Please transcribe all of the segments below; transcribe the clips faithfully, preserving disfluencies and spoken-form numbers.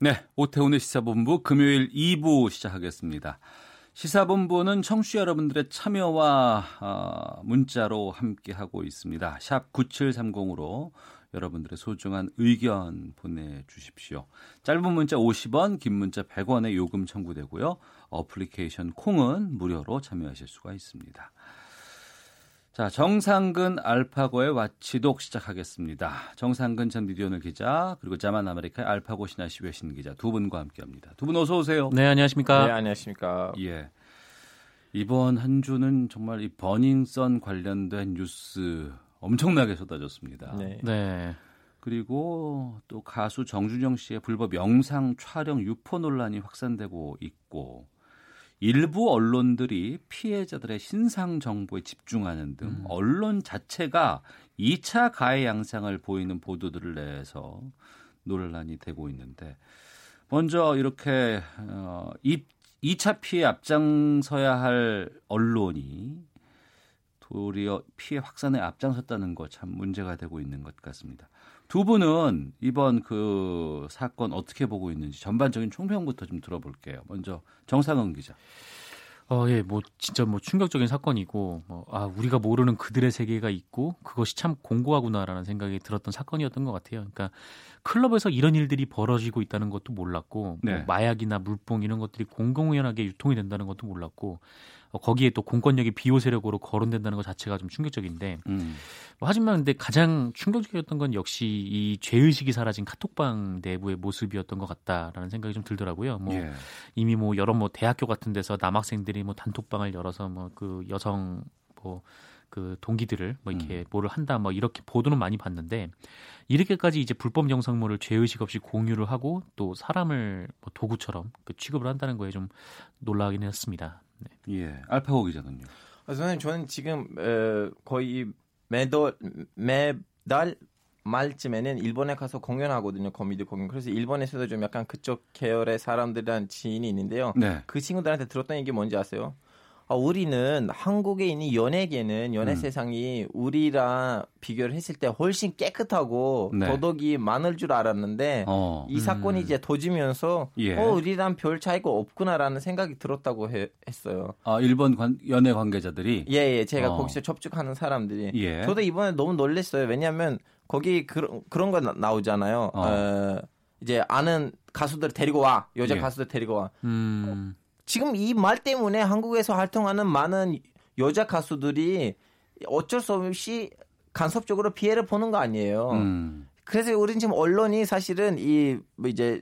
네, 오태훈의 시사본부 금요일 이 부 시작하겠습니다. 시사본부는 청취자 여러분들의 참여와 문자로 함께하고 있습니다. 샵 구칠삼공으로 여러분들의 소중한 의견 보내주십시오. 짧은 문자 오십 원, 긴 문자 백 원의 요금 청구되고요. 어플리케이션 콩은 무료로 참여하실 수가 있습니다. 자, 정상근 알파고의 와치독 시작하겠습니다. 정상근 전 미디어오늘 기자, 그리고 자만 아메리카의 알파고 신하시 외신 기자 두 분과 함께합니다. 두 분 어서 오세요. 네, 안녕하십니까. 네, 안녕하십니까. 예, 이번 한 주는 정말 이 버닝썬 관련된 뉴스 엄청나게 쏟아졌습니다. 네. 네. 그리고 또 가수 정준영 씨의 불법 영상 촬영 유포 논란이 확산되고 있고, 일부 언론들이 피해자들의 신상 정보에 집중하는 등 음. 언론 자체가 이 차 가해 양상을 보이는 보도들을 내서 논란이 되고 있는데, 먼저 이렇게 어, 이 차 피해에 앞장서야 할 언론이 도리어 피해 확산에 앞장섰다는 것, 참 문제가 되고 있는 것 같습니다. 두 분은 이번 그 사건 어떻게 보고 있는지 전반적인 총평부터 좀 들어볼게요. 먼저 정상은 기자. 어, 예, 뭐 진짜 뭐 충격적인 사건이고, 뭐, 아 우리가 모르는 그들의 세계가 있고 그것이 참 공고하구나라는 생각이 들었던 사건이었던 것 같아요. 그러니까 클럽에서 이런 일들이 벌어지고 있다는 것도 몰랐고, 네. 뭐 마약이나 물뽕 이런 것들이 공공연하게 유통이 된다는 것도 몰랐고, 어, 거기에 또 공권력이 비호 세력으로 거론된다는 것 자체가 좀 충격적인데, 음. 뭐, 하지만 근데 가장 충격적이었던 건 역시 이 죄의식이 사라진 카톡방 내부의 모습이었던 것 같다라는 생각이 좀 들더라고요. 뭐 예. 이미 뭐 여러 뭐 대학교 같은 데서 남학생들이 뭐 단톡방을 열어서 뭐 그 여성 뭐 그 동기들을 뭐 이렇게 음. 뭐를 한다 뭐 이렇게 보도는 많이 봤는데, 이렇게까지 이제 불법 영상물을 죄의식 없이 공유를 하고 또 사람을 뭐 도구처럼 그 취급을 한다는 거에 좀 놀라긴 했습니다. 네. 예, 알파고 기자는요. 아, 선생님 저는 지금 에, 거의 매달 매달 말쯤에는 일본에 가서 공연하거든요. 코미디 공연. 그래서 일본에서도 좀 약간 그쪽 계열의 사람들이란 지인이 있는데요. 네. 그 친구들한테 들었던 얘기 뭔지 아세요? 아, 우리는 한국에 있는 연예계는 연예 음. 세상이 우리랑 비교를 했을 때 훨씬 깨끗하고 네. 더덕이 많을 줄 알았는데 어. 이 사건이 음. 이제 터지면서 예. 어, 우리랑 별 차이가 없구나라는 생각이 들었다고 해, 했어요. 아, 일본 관, 연예 관계자들이? 예예, 예, 제가 어. 거기서 접촉하는 사람들이. 예. 저도 이번에 너무 놀랐어요. 왜냐하면 거기 그, 그런 거 나, 나오잖아요. 어. 어, 이제 아는 가수들 데리고 와. 여자 예. 가수들 데리고 와. 음. 어, 지금 이 말 때문에 한국에서 활동하는 많은 여자 가수들이 어쩔 수 없이 간섭적으로 피해를 보는 거 아니에요. 음. 그래서 우리는 지금 언론이 사실은 이 뭐 이제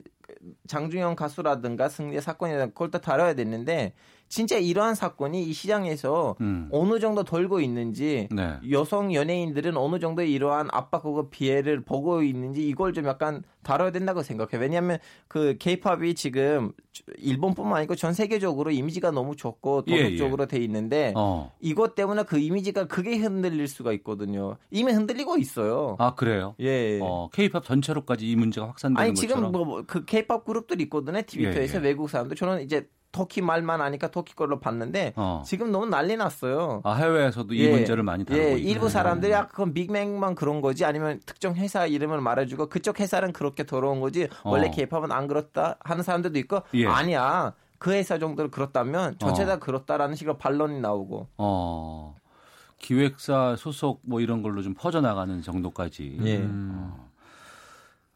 장중영 가수라든가 승리 사건이라든가 그걸 다 다뤄야 되는데, 진짜 이러한 사건이 이 시장에서 음. 어느 정도 돌고 있는지, 네. 여성 연예인들은 어느 정도 이러한 압박과 피해를 보고 있는지, 이걸 좀 약간 다뤄야 된다고 생각해요. 왜냐하면 그 K-팝이 지금 일본뿐만 아니고 전 세계적으로 이미지가 너무 좋고 도덕적으로 예, 예. 돼 있는데 어. 이것 때문에 그 이미지가 그게 흔들릴 수가 있거든요. 이미 흔들리고 있어요. 아 그래요? 예. 어, K-팝 전체로까지 이 문제가 확산되는 아니, 것처럼. 아니 지금 뭐 그 K-팝 그룹들 있거든요. 트위터에서 예, 예. 외국 사람들. 저는 이제 터키 말만 아니까 터키 걸로 봤는데 어. 지금 너무 난리 났어요. 아, 해외에서도 이 예. 문제를 많이 다루고 예. 있고. 일부 사람들이 아, 그건 빅맥만 그런 거지, 아니면 특정 회사 이름을 말해주고 그쪽 회사는 그렇게 더러운 거지 원래 K-팝은 어. 안 그렇다 하는 사람들도 있고 예. 아니야 그 회사 정도로 그렇다면 전체 다 어. 그렇다라는 식으로 반론이 나오고 어. 기획사 소속 뭐 이런 걸로 좀 퍼져나가는 정도까지 예. 음. 어.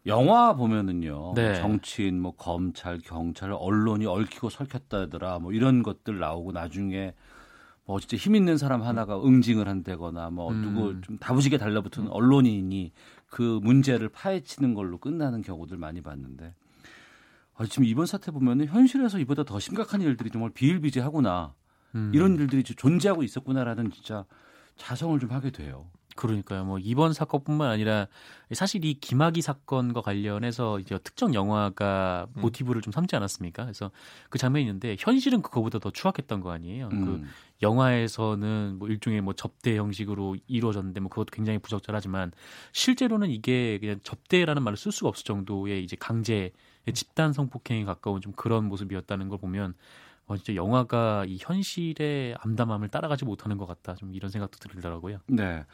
영화 보면은요 네. 정치인, 뭐 검찰, 경찰, 언론이 얽히고 설켰다더라 뭐 이런 것들 나오고, 나중에 뭐 진짜 힘 있는 사람 하나가 응징을 한다거나 뭐 음. 누구 좀 다부지게 달라붙은 언론인이 그 문제를 파헤치는 걸로 끝나는 경우들 많이 봤는데, 아, 지금 이번 사태 보면은 현실에서 이보다 더 심각한 일들이 정말 비일비재하구나 음. 이런 일들이 존재하고 있었구나라는 진짜 자성을 좀 하게 돼요. 그러니까요. 뭐 이번 사건뿐만 아니라 사실 이 김학의 사건과 관련해서 이제 특정 영화가 음. 모티브를 좀 삼지 않았습니까? 그래서 그 장면이 있는데 현실은 그거보다 더 추악했던 거 아니에요. 음. 그 영화에서는 뭐 일종의 뭐 접대 형식으로 이루어졌는데 뭐 그것도 굉장히 부적절하지만 실제로는 이게 그냥 접대라는 말을 쓸 수가 없을 정도의 이제 강제 집단 성폭행에 가까운 좀 그런 모습이었다는 걸 보면 어, 진짜 영화가 이 현실의 암담함을 따라가지 못하는 것 같다. 좀 이런 생각도 들더라고요. 네,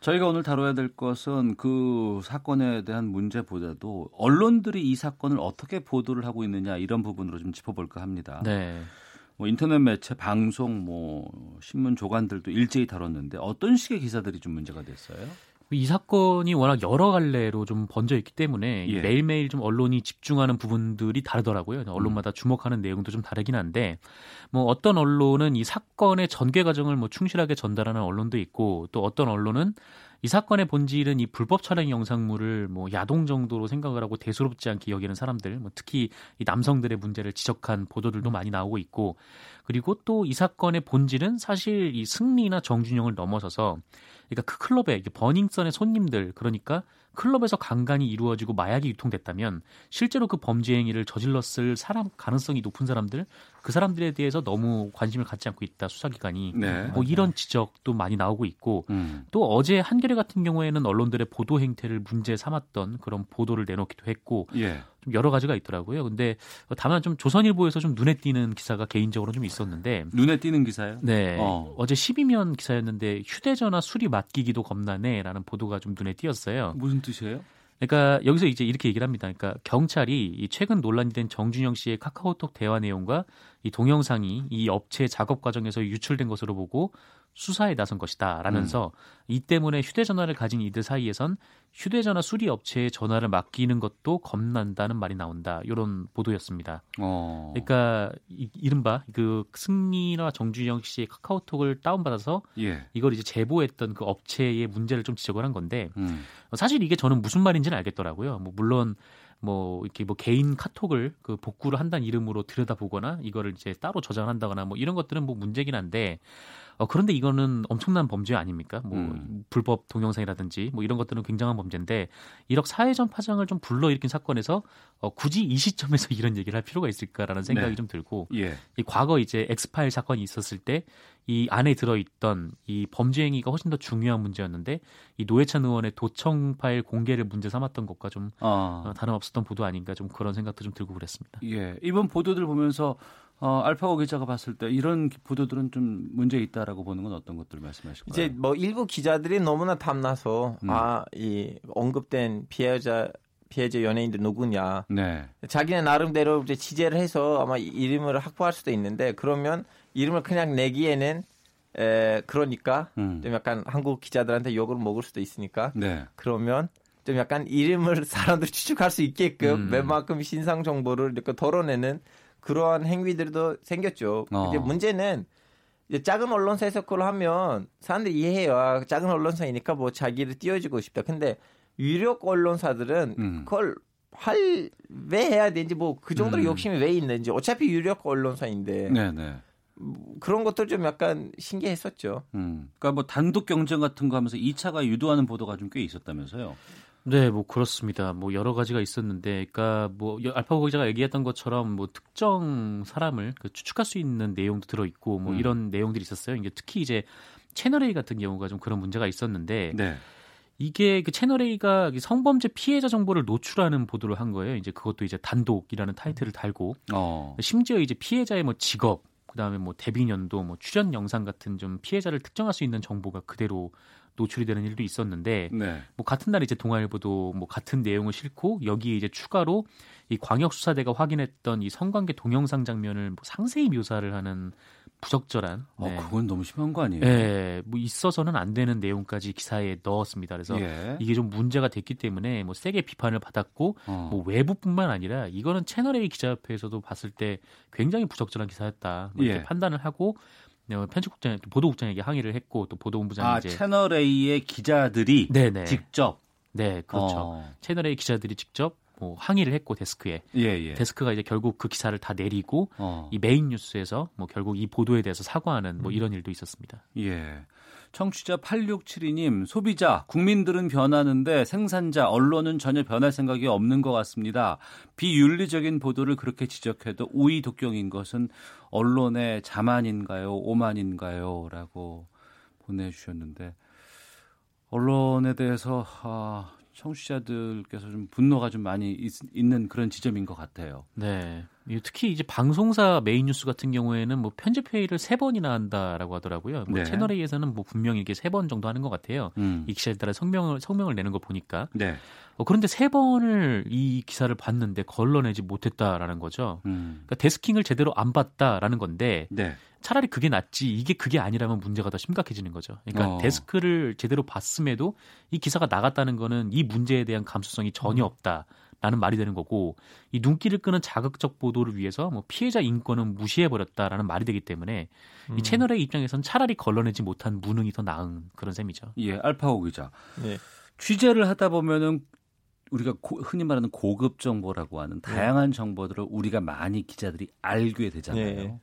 저희가 오늘 다뤄야 될 것은 그 사건에 대한 문제보다도 언론들이 이 사건을 어떻게 보도를 하고 있느냐 이런 부분으로 좀 짚어볼까 합니다. 네. 뭐 인터넷 매체, 방송, 뭐 신문 조간들도 일제히 다뤘는데 어떤 식의 기사들이 좀 문제가 됐어요? 이 사건이 워낙 여러 갈래로 좀 번져 있기 때문에 예. 매일매일 좀 언론이 집중하는 부분들이 다르더라고요. 언론마다 주목하는 내용도 좀 다르긴 한데 뭐 어떤 언론은 이 사건의 전개 과정을 뭐 충실하게 전달하는 언론도 있고 또 어떤 언론은 이 사건의 본질은 이 불법 촬영 영상물을 뭐 야동 정도로 생각을 하고 대수롭지 않게 여기는 사람들, 뭐 특히 이 남성들의 문제를 지적한 보도들도 많이 나오고 있고 그리고 또 이 사건의 본질은 사실 이 승리나 정준영을 넘어서서 그러니까 그 클럽에 버닝썬의 손님들 그러니까 클럽에서 간간이 이루어지고 마약이 유통됐다면 실제로 그 범죄 행위를 저질렀을 사람 가능성이 높은 사람들 그 사람들에 대해서 너무 관심을 갖지 않고 있다 수사기관이 네. 뭐 이런 지적도 많이 나오고 있고 음. 또 어제 한겨레 같은 경우에는 언론들의 보도 행태를 문제 삼았던 그런 보도를 내놓기도 했고 예. 좀 여러 가지가 있더라고요. 근데 다만 좀 조선일보에서 좀 눈에 띄는 기사가 개인적으로 좀 있었는데 눈에 띄는 기사요? 네 어. 어제 십이면 기사였는데 휴대전화 수리 맡기기도 겁나네라는 보도가 좀 눈에 띄었어요. 무슨 뜻이에요? 그러니까 여기서 이제 이렇게 얘기를 합니다. 그러니까 경찰이 최근 논란이 된 정준영 씨의 카카오톡 대화 내용과 이 동영상이 이 업체 작업 과정에서 유출된 것으로 보고 수사에 나선 것이다라면서 음. 이 때문에 휴대전화를 가진 이들 사이에선 휴대전화 수리 업체에 전화를 맡기는 것도 겁난다는 말이 나온다. 이런 보도였습니다. 어. 그러니까 이, 이른바 그 승리나 정준영 씨의 카카오톡을 다운받아서 예. 이걸 이제 제보했던 그 업체의 문제를 좀 지적을 한 건데 음. 사실 이게 저는 무슨 말인지는 알겠더라고요. 뭐 물론 뭐 이렇게 뭐 개인 카톡을 그 복구를 한다는 이름으로 들여다보거나 이거를 이제 따로 저장한다거나 뭐 이런 것들은 뭐 문제긴 한데 어 그런데 이거는 엄청난 범죄 아닙니까? 뭐 음. 불법 동영상이라든지 뭐 이런 것들은 굉장한 범죄인데 이렇게 사회적 파장을 좀 불러일으킨 사건에서 어 굳이 이 시점에서 이런 얘기를 할 필요가 있을까라는 생각이 네. 좀 들고 예. 이 과거 이제 엑스파일 사건이 있었을 때 이 안에 들어있던 이 범죄 행위가 훨씬 더 중요한 문제였는데 이 노회찬 의원의 도청 파일 공개를 문제 삼았던 것과 좀 아. 어, 다름없었던 보도 아닌가 좀 그런 생각도 좀 들고 그랬습니다. 예, 이번 보도들 보면서 어, 알파고 기자가 봤을 때 이런 보도들은 좀 문제 있다라고 보는 건 어떤 것들 말씀하실까요? 이제 뭐 일부 기자들이 너무나 탐나서 음. 아, 이 언급된 피해자 피해자 연예인들 누구냐. 네. 자기네 나름대로 이제 취재를 해서 아마 이름을 확보할 수도 있는데 그러면 이름을 그냥 내기에는 에, 그러니까 음. 좀 약간 한국 기자들한테 욕을 먹을 수도 있으니까 네. 그러면 좀 약간 이름을 사람들 추측할 수 있게끔 음. 웬만큼 신상 정보를 이렇게 덜어내는 그러한 행위들도 생겼죠. 어. 이제 문제는 이제 작은 언론사에서 그걸 하면 사람들이 이해해요. 아, 작은 언론사이니까 뭐 자기를 띄워주고 싶다. 근데 유력 언론사들은 음. 그걸 할 왜 해야 되는지 뭐 그 정도로 음. 욕심이 왜 있는지 어차피 유력 언론사인데 네네. 그런 것도 좀 약간 신기했었죠. 음. 그러니까 뭐 단독 경쟁 같은 거 하면서 이 차가 유도하는 보도가 좀 꽤 있었다면서요. 네, 뭐 그렇습니다. 뭐 여러 가지가 있었는데, 그러니까 뭐 알파고 기자가 얘기했던 것처럼 뭐 특정 사람을 그 추측할 수 있는 내용도 들어 있고, 뭐 음. 이런 내용들이 있었어요. 이게 특히 이제 채널A 같은 경우가 좀 그런 문제가 있었는데. 네. 이게 그 채널A가 성범죄 피해자 정보를 노출하는 보도를 한 거예요. 이제 그것도 이제 단독이라는 타이틀을 달고 어. 심지어 이제 피해자의 뭐 직업, 그다음에 뭐 데뷔 연도, 뭐 출연 영상 같은 좀 피해자를 특정할 수 있는 정보가 그대로 노출이 되는 일도 있었는데 네. 뭐 같은 날 이제 동아일보도 뭐 같은 내용을 싣고 여기에 이제 추가로 이 광역수사대가 확인했던 이 성관계 동영상 장면을 뭐 상세히 묘사를 하는 부적절한. 어, 네. 그건 너무 심한 거 아니에요? 네, 뭐 있어서는 안 되는 내용까지 기사에 넣었습니다. 그래서 예. 이게 좀 문제가 됐기 때문에 뭐 세게 비판을 받았고 어. 뭐 외부뿐만 아니라 이거는 채널A 기자협회에서도 봤을 때 굉장히 부적절한 기사였다. 뭐 이렇게 예. 판단을 하고 편집국장, 보도국장에게 항의를 했고 또 보도본부장이 아, 이제 채널A의 기자들이 네네. 직접 네, 그렇죠. 어. 채널A 기자들이 직접 뭐 항의를 했고 데스크에 예, 예. 데스크가 이제 결국 그 기사를 다 내리고 어. 이 메인 뉴스에서 뭐 결국 이 보도에 대해서 사과하는 뭐 이런 일도 있었습니다. 예. 청취자 팔육칠이 님, 소비자, 국민들은 변하는데 생산자, 언론은 전혀 변할 생각이 없는 것 같습니다. 비윤리적인 보도를 그렇게 지적해도 우위 독경인 것은 언론의 자만인가요? 오만인가요? 라고 보내주셨는데, 언론에 대해서 아, 청취자들께서 좀 분노가 좀 많이 있, 있는 그런 지점인 것 같아요. 네. 특히 이제 방송사 메인 뉴스 같은 경우에는 뭐 편집 회의를 세 번이나 한다라고 하더라고요. 뭐 네. 채널A에서는 뭐 분명히 이게 세 번 정도 하는 것 같아요. 음. 이 기사에 따라 성명을 성명을 내는 거 보니까. 네. 어, 그런데 세 번을 이 기사를 봤는데 걸러내지 못했다라는 거죠. 음. 그러니까 데스킹을 제대로 안 봤다라는 건데. 네. 차라리 그게 낫지 이게 그게 아니라면 문제가 더 심각해지는 거죠. 그러니까 어. 데스크를 제대로 봤음에도 이 기사가 나갔다는 거는 이 문제에 대한 감수성이 전혀 음. 없다. 라는 말이 되는 거고, 이 눈길을 끄는 자극적 보도를 위해서 뭐 피해자 인권은 무시해버렸다라는 말이 되기 때문에 음. 이 채널A 입장에서는 차라리 걸러내지 못한 무능이 더 나은 그런 셈이죠. 예, 알파고 기자. 네. 취재를 하다 보면은 우리가 고, 흔히 말하는 고급 정보라고 하는 다양한 네. 정보들을 우리가 많이 기자들이 알게 되잖아요. 네.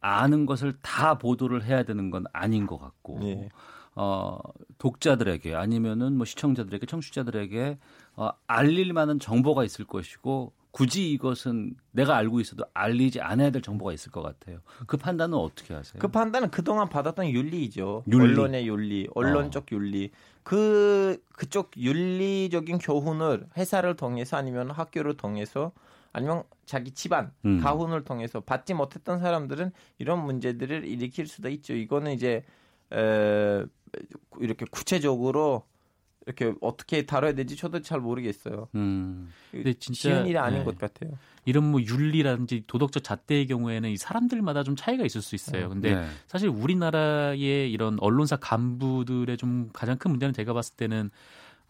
아는 것을 다 보도를 해야 되는 건 아닌 것 같고. 네. 어, 독자들에게 아니면은 뭐 시청자들에게 청취자들에게 어, 알릴 만한 정보가 있을 것이고 굳이 이것은 내가 알고 있어도 알리지 않아야 될 정보가 있을 것 같아요. 그 판단은 어떻게 하세요? 그 판단은 그동안 받았던 윤리이죠. 윤리. 언론의 윤리, 언론적 어. 윤리. 그 그쪽 윤리적인 교훈을 회사를 통해서 아니면 학교를 통해서 아니면 자기 집안 음. 가훈을 통해서 받지 못했던 사람들은 이런 문제들을 일으킬 수도 있죠. 이거는 이제 에, 이렇게 구체적으로 이렇게 어떻게 다뤄야 될지 저도 잘 모르겠어요. 음. 근데 진짜 쉬운 일이 아닌 네. 것 같아요. 이런 뭐 윤리라든지 도덕적 잣대의 경우에는 이 사람들마다 좀 차이가 있을 수 있어요. 근데 네. 사실 우리나라의 이런 언론사 간부들의 좀 가장 큰 문제는 제가 봤을 때는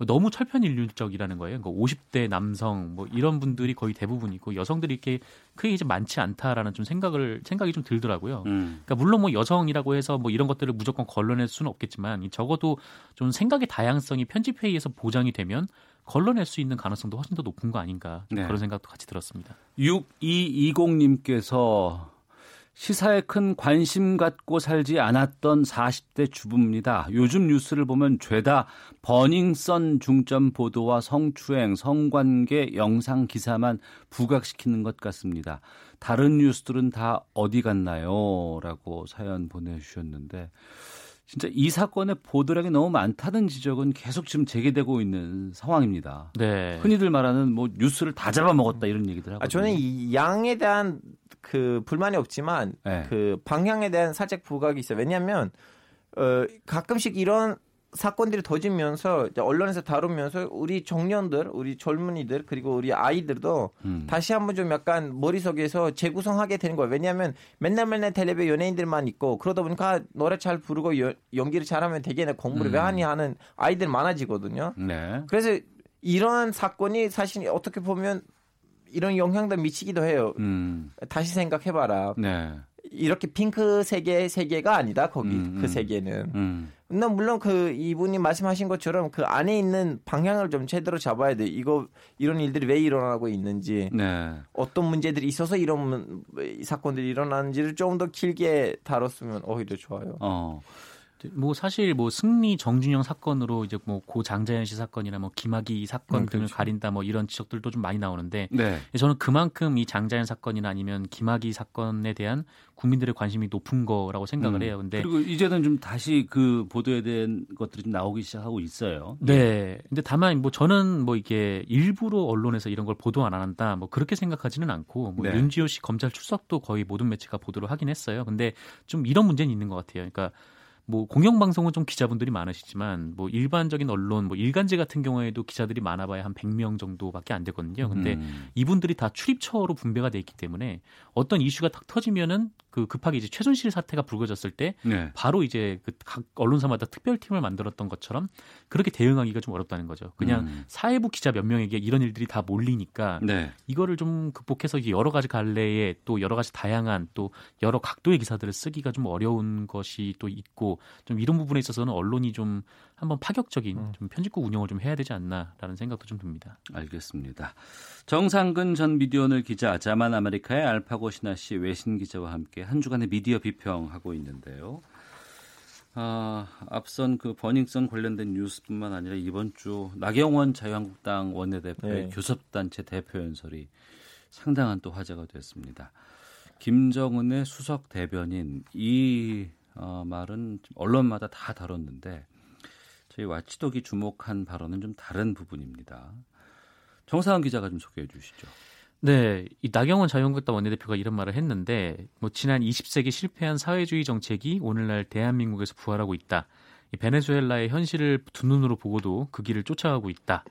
너무 철편일률적이라는 거예요. 그러니까 오십 대 남성 뭐 이런 분들이 거의 대부분이고 여성들이 이렇게 크게 이제 많지 않다라는 좀 생각을 생각이 좀 들더라고요. 음. 그러니까 물론 뭐 여성이라고 해서 뭐 이런 것들을 무조건 걸러낼 수는 없겠지만 적어도 좀 생각의 다양성이 편집 회의에서 보장이 되면 걸러낼 수 있는 가능성도 훨씬 더 높은 거 아닌가 네. 그런 생각도 같이 들었습니다. 육이이공 님께서 시사에 큰 관심 갖고 살지 않았던 사십 대 주부입니다. 요즘 뉴스를 보면 죄다 버닝썬 중점 보도와 성추행, 성관계 영상 기사만 부각시키는 것 같습니다. 다른 뉴스들은 다 어디 갔나요? 라고 사연 보내주셨는데 진짜 이 사건의 보도량이 너무 많다는 지적은 계속 지금 제기되고 있는 상황입니다. 네. 흔히들 말하는 뭐 뉴스를 다 잡아먹었다 이런 얘기들 하고. 아, 저는 이 양에 대한 그 불만이 없지만 네. 그 방향에 대한 살짝 부각이 있어요. 왜냐하면 어, 가끔씩 이런 사건들이 터지면서 언론에서 다루면서 우리 청년들, 우리 젊은이들 그리고 우리 아이들도 음. 다시 한번 좀 약간 머릿속에서 재구성하게 되는 거예요. 왜냐하면 맨날 맨날 텔레비 연예인들만 있고 그러다 보니까 노래 잘 부르고 여, 연기를 잘하면 되겠네 공부를 음. 왜 하니 하는 아이들 많아지거든요. 네. 그래서 이런 사건이 사실 어떻게 보면 이런 영향도 미치기도 해요. 음. 다시 생각해봐라. 네. 이렇게 핑크 세계 세계가 아니다 거기 음, 그 음, 세계는. 음. 근데 물론 그 이분이 말씀하신 것처럼 그 안에 있는 방향을 좀 제대로 잡아야 돼. 이거 이런 일들이 왜 일어나고 있는지, 네. 어떤 문제들이 있어서 이런 사건들이 일어나는지를 조금 더 길게 다뤘으면 오히려 좋아요. 어. 뭐 사실 뭐 승리 정준영 사건으로 이제 뭐 고 장자연 씨 사건이나 뭐 김학의 사건 음, 등을 그렇죠. 가린다 뭐 이런 지적들도 좀 많이 나오는데 네. 저는 그만큼 이 장자연 사건이나 아니면 김학의 사건에 대한 국민들의 관심이 높은 거라고 생각을 음. 해요. 근데 그리고 이제는 좀 다시 그 보도에 대한 것들이 좀 나오기 시작하고 있어요. 네. 근데 다만 뭐 저는 뭐 이게 일부러 언론에서 이런 걸 보도 안 한다 뭐 그렇게 생각하지는 않고 뭐 네. 윤지호 씨 검찰 출석도 거의 모든 매체가 보도를 하긴 했어요. 근데 좀 이런 문제는 있는 것 같아요. 그러니까 뭐 공영방송은 좀 기자분들이 많으시지만 뭐 일반적인 언론, 뭐 일간지 같은 경우에도 기자들이 많아봐야 한 백 명 정도밖에 안 되거든요. 근데 음. 이분들이 다 출입처로 분배가 돼 있기 때문에 어떤 이슈가 탁 터지면은 그 급하게 이제 최순실 사태가 불거졌을 때 네. 바로 이제 그 각 언론사마다 특별팀을 만들었던 것처럼 그렇게 대응하기가 좀 어렵다는 거죠. 그냥 음. 사회부 기자 몇 명에게 이런 일들이 다 몰리니까 네. 이거를 좀 극복해서 이제 여러 가지 갈래에 또 여러 가지 다양한 또 여러 각도의 기사들을 쓰기가 좀 어려운 것이 또 있고 좀 이런 부분에 있어서는 언론이 좀 한번 파격적인 좀 편집국 운영을 좀 해야 되지 않나라는 생각도 좀 듭니다. 알겠습니다. 정상근 전 미디어오늘 기자, 자만 아메리카의 알파고 신하 씨 외신 기자와 함께 한 주간의 미디어 비평하고 있는데요. 아, 앞선 그 버닝썬 관련된 뉴스뿐만 아니라 이번 주 나경원 자유한국당 원내대표의 네. 교섭단체 대표 연설이 상당한 또 화제가 됐습니다. 김정은의 수석 대변인 이 어, 말은 언론마다 다 다뤘는데 저희 와치독이 주목한 발언은 좀 다른 부분입니다. 정상환 기자가 좀 소개해 주시죠. 네, 이 나경원 자유한국당 원내대표가 이런 말을 했는데, 뭐 지난 이십 세기 실패한 사회주의 정책이 오늘날 대한민국에서 부활하고 있다. 이 베네수엘라의 현실을 두 눈으로 보고도 그 길을 쫓아가고 있다.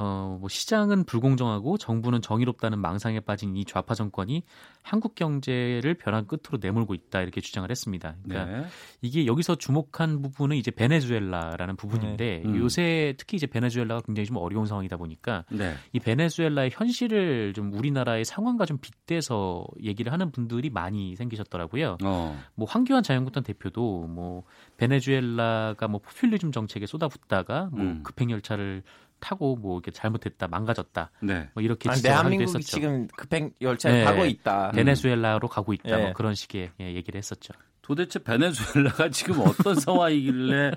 어, 뭐 시장은 불공정하고 정부는 정의롭다는 망상에 빠진 이 좌파 정권이 한국 경제를 벼랑 끝으로 내몰고 있다, 이렇게 주장을 했습니다. 그러니까 네. 이게 여기서 주목한 부분은 이제 베네수엘라라는 부분인데 네. 음. 요새 특히 이제 베네수엘라가 굉장히 좀 어려운 상황이다 보니까 네. 이 베네수엘라의 현실을 좀 우리나라의 상황과 좀 빗대서 얘기를 하는 분들이 많이 생기셨더라고요. 어. 뭐 황교안 자유한국당 대표도 뭐 베네수엘라가 뭐 포퓰리즘 정책에 쏟아붓다가 뭐 음. 급행열차를 타고 뭐 이렇게 잘못했다, 망가졌다, 네. 뭐 이렇게 대한민국이 지금 급행 열차에 네. 가고 있다, 베네수엘라로 음. 가고 있다, 네. 뭐 그런 식의 얘기를 했었죠. 도대체 베네수엘라가 지금 어떤 상황이길래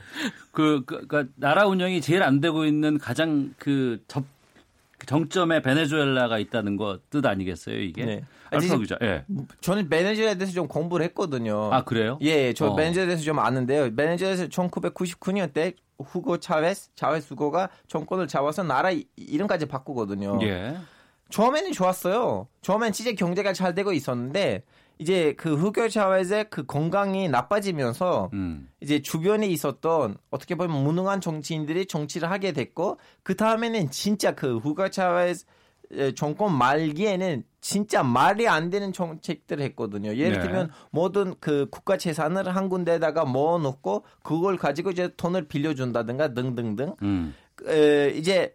그, 그 그러니까 나라 운영이 제일 안 되고 있는 가장 그 접 정점에 베네수엘라가 있다는 거 뜻 아니겠어요, 이게? 네. 알파고 기자. 예. 저는 베네수엘라에 대해서 좀 공부를 했거든요. 아, 그래요? 예, 저 어. 베네수엘라에 대해서 좀 아는데요. 베네수엘라에서 천구백구십구 년 때 후고 차베스, 차베스 후고가 정권을 잡아서 나라 이름까지 바꾸거든요. 예. 처음에는 좋았어요. 처음엔 진짜 경제가 잘 되고 있었는데 이제 그 후고 차베스의 그 건강이 나빠지면서 음. 이제 주변에 있었던 어떻게 보면 무능한 정치인들이 정치를 하게 됐고 그 다음에는 진짜 그 후고 차베스 정권 말기에는 진짜 말이 안 되는 정책들을 했거든요. 예를 네. 들면 모든 그 국가 재산을 한 군데에다가 모아놓고 그걸 가지고 이제 돈을 빌려준다든가 등등등. 음. 에, 이제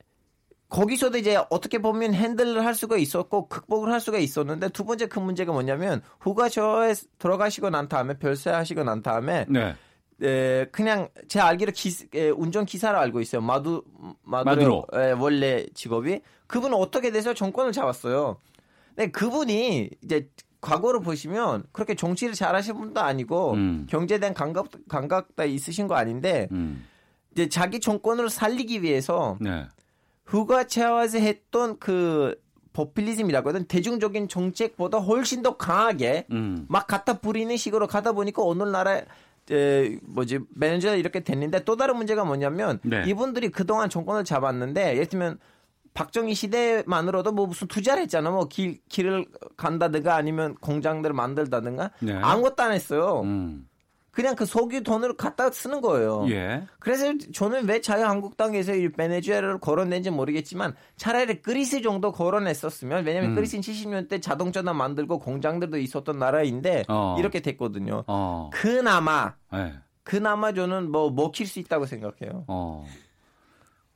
거기서도 이제 어떻게 보면 핸들을 할 수가 있었고 극복을 할 수가 있었는데 두 번째 큰 문제가 뭐냐면 후가처에 들어가시고 난 다음에 별세하시고 난 다음에 네. 에, 그냥 제 알기로 기스, 에, 운전 기사로 알고 있어요. 마두 마두로 마두로. 에, 원래 직업이 그분은 어떻게 돼서 정권을 잡았어요. 근데 그분이 이제 과거를 보시면 그렇게 정치를 잘하시는 분도 아니고 음. 경제에 대한 감각 감각도 있으신 거 아닌데 음. 이제 자기 정권을 살리기 위해서. 네. 후가차와서 했던 그 포퓰리즘이라고 하던 대중적인 정책보다 훨씬 더 강하게 음. 막 갖다 부리는 식으로 가다 보니까 오늘날에 에, 뭐지 매니저가 이렇게 됐는데 또 다른 문제가 뭐냐면 네. 이분들이 그동안 정권을 잡았는데 예를 들면 박정희 시대만으로도 뭐 무슨 투자를 했잖아. 뭐 길, 길을 간다든가 아니면 공장들을 만들다든가 네. 아무것도 안 했어요. 음. 그냥 그 석유 돈을 갖다 쓰는 거예요. 예. 그래서 저는 왜 자유한국당에서 이 베네수엘라를 거론된지 모르겠지만 차라리 그리스 정도 거론했었으면 왜냐하면 음. 그리스는 칠십 년대 자동차나 만들고 공장들도 있었던 나라인데 어. 이렇게 됐거든요. 어. 그나마 네. 그나마 저는 뭐 먹힐 수 있다고 생각해요. 어.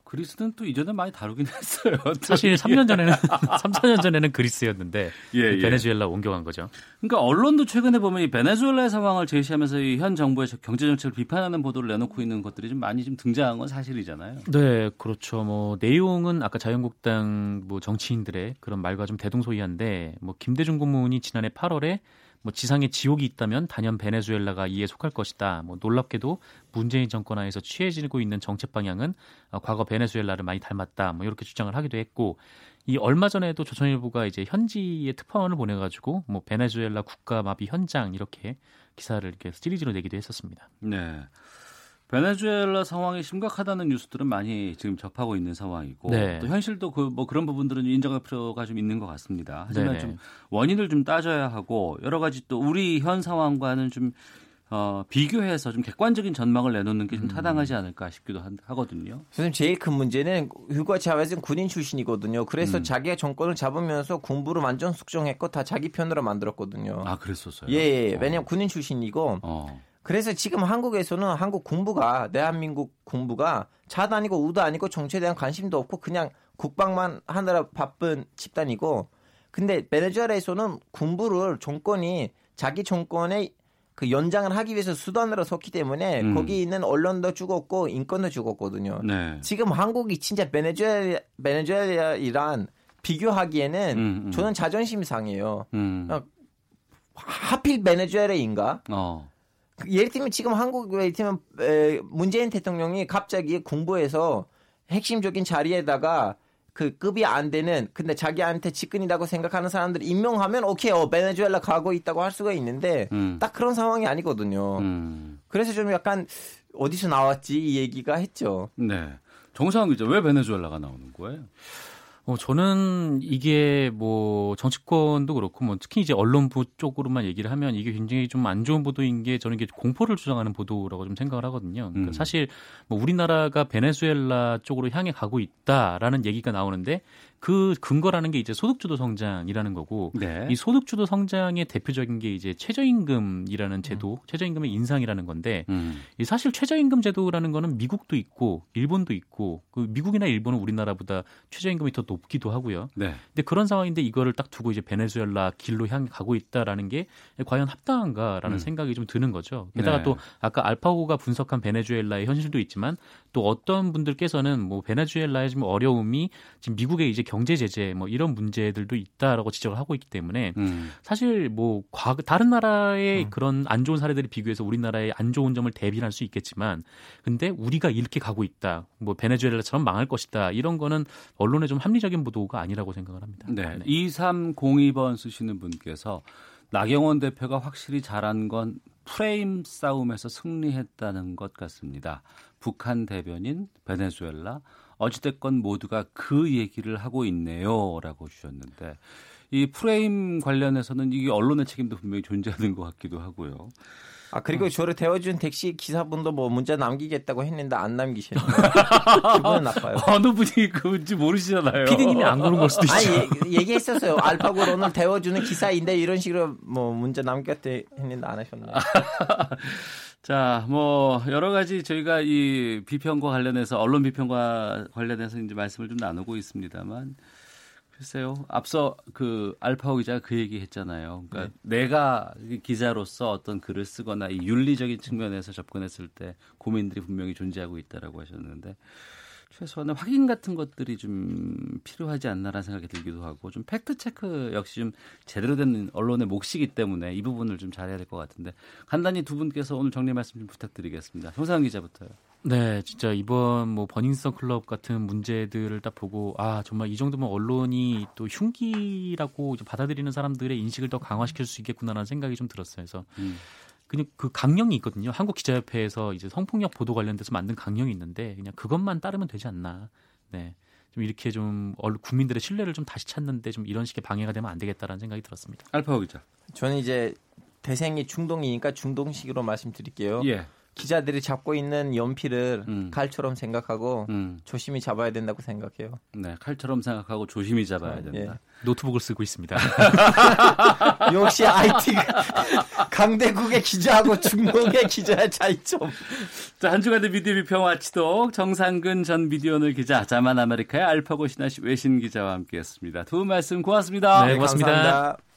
그리스는 또 이전에 많이 다루긴 했어요. 사실 삼 년 전에는 삼, 사 년 전에는 그리스였는데 예, 예. 베네수엘라 옮겨간 거죠. 그러니까 언론도 최근에 보면 이 베네수엘라의 상황을 제시하면서 이 현 정부의 경제 정책을 비판하는 보도를 내놓고 있는 것들이 좀 많이 좀 등장한 건 사실이잖아요. 네, 그렇죠. 뭐 내용은 아까 자유한국당 뭐 정치인들의 그런 말과 좀 대동소이한데 뭐 김대중 국무원이 지난해 팔월에 뭐 지상에 지옥이 있다면 단연 베네수엘라가 이에 속할 것이다. 뭐 놀랍게도 문재인 정권 하에서 취해지고 있는 정책 방향은 과거 베네수엘라를 많이 닮았다. 뭐 이렇게 주장을 하기도 했고 이 얼마 전에도 조선일보가 이제 현지에 특파원을 보내가지고 뭐 베네수엘라 국가 마비 현장 이렇게 기사를 이렇게 시리즈로 내기도 했었습니다. 네. 베네수엘라 상황이 심각하다는 뉴스들은 많이 지금 접하고 있는 상황이고 네. 또 현실도 그 뭐 그런 부분들은 인정할 필요가 좀 있는 것 같습니다. 하지만 네네. 좀 원인을 좀 따져야 하고 여러 가지 또 우리 현 상황과는 좀 어, 비교해서 좀 객관적인 전망을 내놓는 게 좀 타당하지 않을까 싶기도 하, 하거든요. 선생님 제일 큰 문제는 휴가 자회는 군인 출신이거든요. 그래서 음. 자기가 정권을 잡으면서 군부를 완전 숙정했고 다 자기 편으로 만들었거든요. 아 그랬었어요? 예, 예. 어. 왜냐하면 군인 출신이고 어. 그래서 지금 한국에서는 한국 군부가 대한민국 군부가 좌도 아니고 우도 아니고 정치에 대한 관심도 없고 그냥 국방만 하느라 바쁜 집단이고 근데 베네수엘라에서는 군부를 정권이 자기 정권의 그 연장을 하기 위해서 수단으로 썼기 때문에 음. 거기 있는 언론도 죽었고 인권도 죽었거든요. 네. 지금 한국이 진짜 베네수엘라, 베네수엘라이란 비교하기에는 음, 음. 저는 자존심이 상해요. 음. 하필 베네수엘라인가? 어. 예를 들면 지금 한국 예를 들면 문재인 대통령이 갑자기 군부에서 핵심적인 자리에다가 그 급이 안 되는 근데 자기한테 직근이라고 생각하는 사람들 임명하면 오케이 어 베네수엘라 가고 있다고 할 수가 있는데 음. 딱 그런 상황이 아니거든요. 음. 그래서 좀 약간 어디서 나왔지 이 얘기가 했죠. 네, 정상훈 기자 왜 베네수엘라가 나오는 거예요? 어, 저는 이게 뭐 정치권도 그렇고 뭐 특히 이제 언론부 쪽으로만 얘기를 하면 이게 굉장히 좀 안 좋은 보도인 게 저는 이게 공포를 조장하는 보도라고 좀 생각을 하거든요. 그러니까 음. 사실 뭐 우리나라가 베네수엘라 쪽으로 향해 가고 있다라는 얘기가 나오는데 그 근거라는 게 이제 소득주도 성장이라는 거고 네. 이 소득주도 성장의 대표적인 게 이제 최저임금이라는 제도, 음. 최저임금의 인상이라는 건데 음. 사실 최저임금 제도라는 거는 미국도 있고 일본도 있고 그 미국이나 일본은 우리나라보다 최저임금이 더 높기도 하고요. 네. 근데 그런 상황인데 이거를 딱 두고 이제 베네수엘라 길로 향해 가고 있다라는 게 과연 합당한가라는 음. 생각이 좀 드는 거죠. 게다가 네. 또 아까 알파고가 분석한 베네수엘라의 현실도 있지만 또 어떤 분들께서는 뭐 베네수엘라의 지금 어려움이 지금 미국의 이제 경제 제재 뭐 이런 문제들도 있다라고 지적을 하고 있기 때문에 음. 사실 뭐 과거 다른 나라의 음. 그런 안 좋은 사례들이 비교해서 우리나라의 안 좋은 점을 대비할 수 있겠지만 근데 우리가 이렇게 가고 있다. 뭐 베네수엘라처럼 망할 것이다. 이런 거는 언론의 좀 합리적인 보도가 아니라고 생각을 합니다. 네. 네. 이삼공이 번 쓰시는 분께서 나경원 대표가 확실히 잘한 건 프레임 싸움에서 승리했다는 것 같습니다. 북한 대변인, 베네수엘라 어찌됐건 모두가 그 얘기를 하고 있네요 라고 주셨는데 이 프레임 관련해서는 이게 언론의 책임도 분명히 존재하는 것 같기도 하고요. 아 그리고 어. 저를 태워준 택시 기사분도 뭐 문자 남기겠다고 했는데 안 남기시네. 기분 나빠요. 어느 분이 그런지 모르시잖아요. 피디님이 안 고른 걸 수도 있죠. 아니, 예, 얘기했었어요. 알파고로 오늘 태워주는 기사인데 이런 식으로 뭐 문자 남겼대 했는데 안 하셨나요? 자, 뭐 여러 가지 저희가 이 비평과 관련해서 언론 비평과 관련해서 이제 말씀을 좀 나누고 있습니다만. 글쎄요. 앞서 그 알파고 기자가 그 얘기했잖아요. 그러니까 네. 내가 기자로서 어떤 글을 쓰거나 이 윤리적인 측면에서 접근했을 때 고민들이 분명히 존재하고 있다라고 하셨는데 최소한의 확인 같은 것들이 좀 필요하지 않나라는 생각이 들기도 하고 좀 팩트 체크 역시 좀 제대로 된 언론의 몫이기 때문에 이 부분을 좀 잘해야 될 것 같은데 간단히 두 분께서 오늘 정리 말씀 좀 부탁드리겠습니다. 정상훈 기자부터요. 네, 진짜 이번 뭐 버닝썬 클럽 같은 문제들을 딱 보고 아 정말 이 정도면 언론이 또 흉기라고 이제 받아들이는 사람들의 인식을 더 강화시킬 수 있겠구나라는 생각이 좀 들었어요. 그래서 음. 그냥 그 강령이 있거든요. 한국기자협회에서 이제 성폭력 보도 관련돼서 만든 강령이 있는데 그냥 그것만 따르면 되지 않나. 네, 좀 이렇게 좀 국민들의 신뢰를 좀 다시 찾는데 좀 이런 식의 방해가 되면 안 되겠다라는 생각이 들었습니다. 알파고 기자. 저는 이제 대생이 중동이니까 중동식으로 말씀드릴게요. 예. 기자들이 잡고 있는 연필을 음. 칼처럼 생각하고 음. 조심히 잡아야 된다고 생각해요. 네, 칼처럼 생각하고 조심히 잡아야 아, 된다. 예. 노트북을 쓰고 있습니다. 역시 아이티 강대국의 기자하고 중동의 기자의 차이점. 자, 한 주간의 미디어 비평 와치독 정상근 전 미디어오늘 기자, 자만 아메리카의 알파고 신하시 외신 기자와 함께했습니다. 두 분 말씀 고맙습니다. 네, 고맙습니다. 네, 고맙습니다. 감사합니다.